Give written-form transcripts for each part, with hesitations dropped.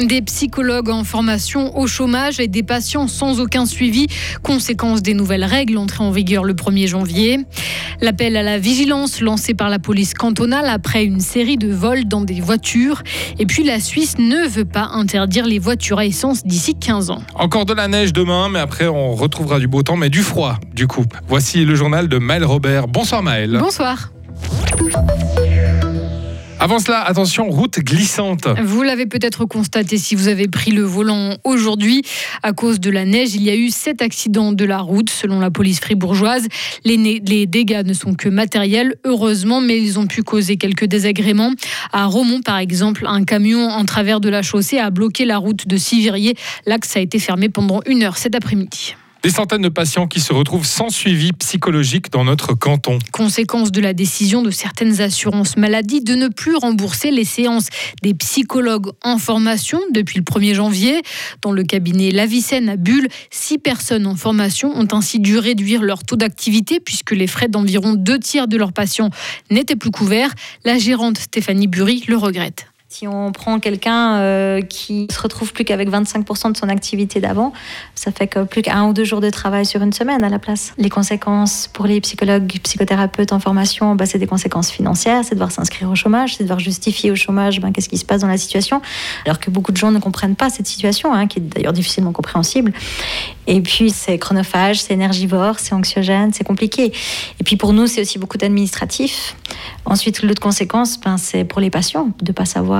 Des psychologues en formation au chômage et des patients sans aucun suivi, conséquence des nouvelles règles entrées en vigueur le 1er janvier. L'appel à la vigilance lancé par la police cantonale après une série de vols dans des voitures. Et puis la Suisse ne veut pas interdire les voitures à essence d'ici 15 ans. Encore de la neige demain, mais après on retrouvera du beau temps, mais du froid du coup. Voici le journal de Maëlle Robert. Bonsoir Maëlle. Bonsoir. Avant cela, attention, route glissante. Vous l'avez peut-être constaté si vous avez pris le volant aujourd'hui. À cause de la neige, il y a eu 7 accidents de la route, selon la police fribourgeoise. Les dégâts ne sont que matériels, heureusement, mais ils ont pu causer quelques désagréments. À Romont, par exemple, un camion en travers de la chaussée a bloqué la route de Sivrier. L'axe a été fermé pendant 1 heure cet après-midi. Des centaines de patients qui se retrouvent sans suivi psychologique dans notre canton. Conséquence de la décision de certaines assurances maladie de ne plus rembourser les séances des psychologues en formation depuis le 1er janvier. Dans le cabinet Lavicenne à Bulle, 6 personnes en formation ont ainsi dû réduire leur taux d'activité puisque les frais d'environ 2/3 de leurs patients n'étaient plus couverts. La gérante Stéphanie Burri le regrette. Si on prend quelqu'un qui se retrouve plus qu'avec 25% de son activité d'avant, ça fait que plus qu'1 ou 2 jours de travail sur une semaine à la place. Les conséquences pour les psychologues, psychothérapeutes en formation, c'est des conséquences financières, c'est devoir s'inscrire au chômage, c'est devoir justifier au chômage qu'est-ce qui se passe dans la situation, alors que beaucoup de gens ne comprennent pas cette situation, qui est d'ailleurs difficilement compréhensible. Et puis c'est chronophage, c'est énergivore, c'est anxiogène, c'est compliqué. Et puis pour nous, c'est aussi beaucoup d'administratif. Ensuite, l'autre conséquence, c'est pour les patients, de ne pas savoir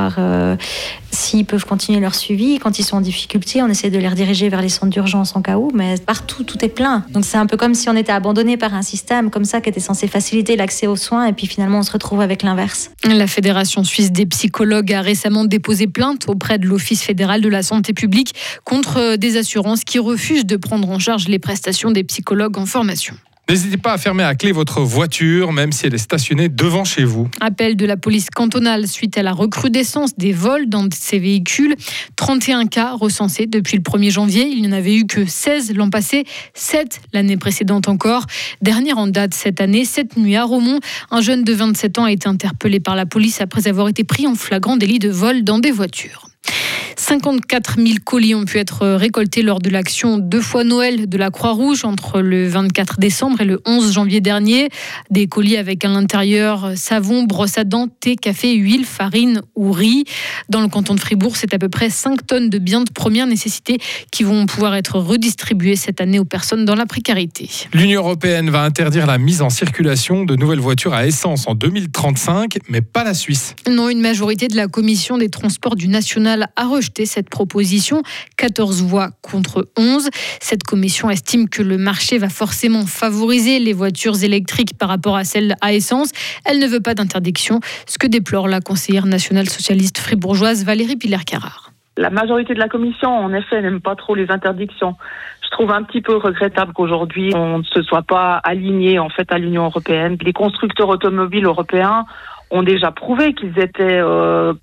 s'ils peuvent continuer leur suivi. Quand ils sont en difficulté, on essaie de les rediriger vers les centres d'urgence en cas où, mais partout, tout est plein. Donc c'est un peu comme si on était abandonné par un système comme ça qui était censé faciliter l'accès aux soins et puis finalement on se retrouve avec l'inverse. La Fédération suisse des psychologues a récemment déposé plainte auprès de l'Office fédéral de la santé publique contre des assurances qui refusent de prendre en charge les prestations des psychologues en formation. N'hésitez pas à fermer à clé votre voiture, même si elle est stationnée devant chez vous. Appel de la police cantonale suite à la recrudescence des vols dans ces véhicules. 31 cas recensés depuis le 1er janvier. Il n'y en avait eu que 16 l'an passé, 7 l'année précédente encore. Dernière en date cette année, cette nuit à Romont, un jeune de 27 ans a été interpellé par la police après avoir été pris en flagrant délit de vol dans des voitures. 54 000 colis ont pu être récoltés lors de l'action 2 fois Noël de la Croix-Rouge entre le 24 décembre et le 11 janvier dernier. Des colis avec à l'intérieur savon, brosse à dents, thé, café, huile, farine ou riz. Dans le canton de Fribourg, c'est à peu près 5 tonnes de biens de première nécessité qui vont pouvoir être redistribués cette année aux personnes dans la précarité. L'Union européenne va interdire la mise en circulation de nouvelles voitures à essence en 2035, mais pas la Suisse. Non, une majorité de la commission des transports du national a rejeté cette proposition, 14 voix contre 11. Cette commission estime que le marché va forcément favoriser les voitures électriques par rapport à celles à essence. Elle ne veut pas d'interdiction, ce que déplore la conseillère nationale socialiste fribourgeoise Valérie Piller-Carrard. La majorité de la commission, en effet, n'aime pas trop les interdictions. Je trouve un petit peu regrettable qu'aujourd'hui, on ne se soit pas aligné en fait à l'Union européenne. Les constructeurs automobiles européens ont déjà prouvé qu'ils étaient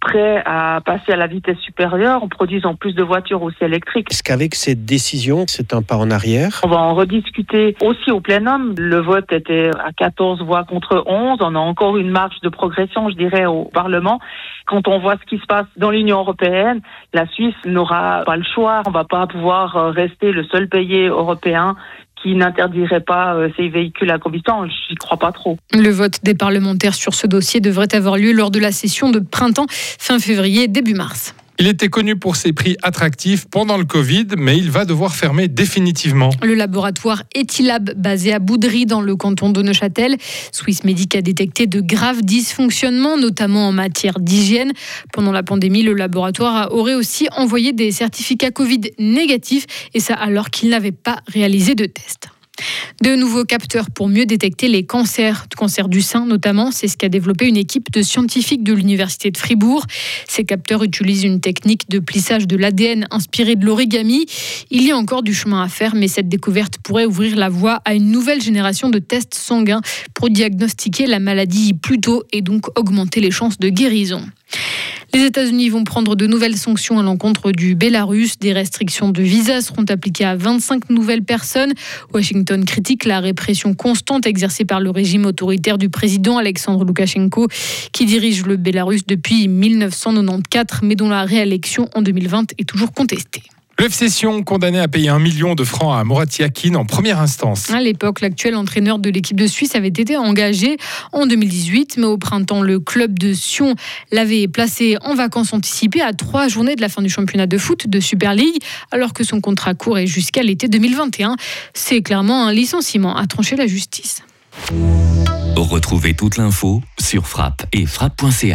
prêts à passer à la vitesse supérieure en produisant plus de voitures aussi électriques. Est-ce qu'avec cette décision, c'est un pas en arrière ? On va en rediscuter aussi au plénum. Le vote était à 14 voix contre 11. On a encore une marge de progression, je dirais, au Parlement. Quand on voit ce qui se passe dans l'Union européenne, la Suisse n'aura pas le choix. On ne va pas pouvoir rester le seul pays européen qui n'interdirait pas ces véhicules à combustion, j'y crois pas trop. Le vote des parlementaires sur ce dossier devrait avoir lieu lors de la session de printemps, fin février, début mars. Il était connu pour ses prix attractifs pendant le Covid, mais il va devoir fermer définitivement. Le laboratoire Etilab, basé à Boudry, dans le canton de Neuchâtel. Swissmedic a détecté de graves dysfonctionnements, notamment en matière d'hygiène. Pendant la pandémie, le laboratoire aurait aussi envoyé des certificats Covid négatifs, et ça alors qu'il n'avait pas réalisé de test. De nouveaux capteurs pour mieux détecter les cancers du sein notamment, c'est ce qu'a développé une équipe de scientifiques de l'Université de Fribourg. Ces capteurs utilisent une technique de plissage de l'ADN inspirée de l'origami. Il y a encore du chemin à faire, mais cette découverte pourrait ouvrir la voie à une nouvelle génération de tests sanguins pour diagnostiquer la maladie plus tôt et donc augmenter les chances de guérison. Les États-Unis vont prendre de nouvelles sanctions à l'encontre du Bélarus. Des restrictions de visa seront appliquées à 25 nouvelles personnes. Washington critique la répression constante exercée par le régime autoritaire du président Alexandre Loukachenko, qui dirige le Bélarus depuis 1994, mais dont la réélection en 2020 est toujours contestée. Le FC Sion condamné à payer 1 million de francs à Murat Yakin en première instance. À l'époque, l'actuel entraîneur de l'équipe de Suisse avait été engagé en 2018, mais au printemps, le club de Sion l'avait placé en vacances anticipées à 3 journées de la fin du championnat de foot de Super League, alors que son contrat courait jusqu'à l'été 2021. C'est clairement un licenciement, a tranché la justice. Retrouvez toute l'info sur Frappe et Frappe.ch.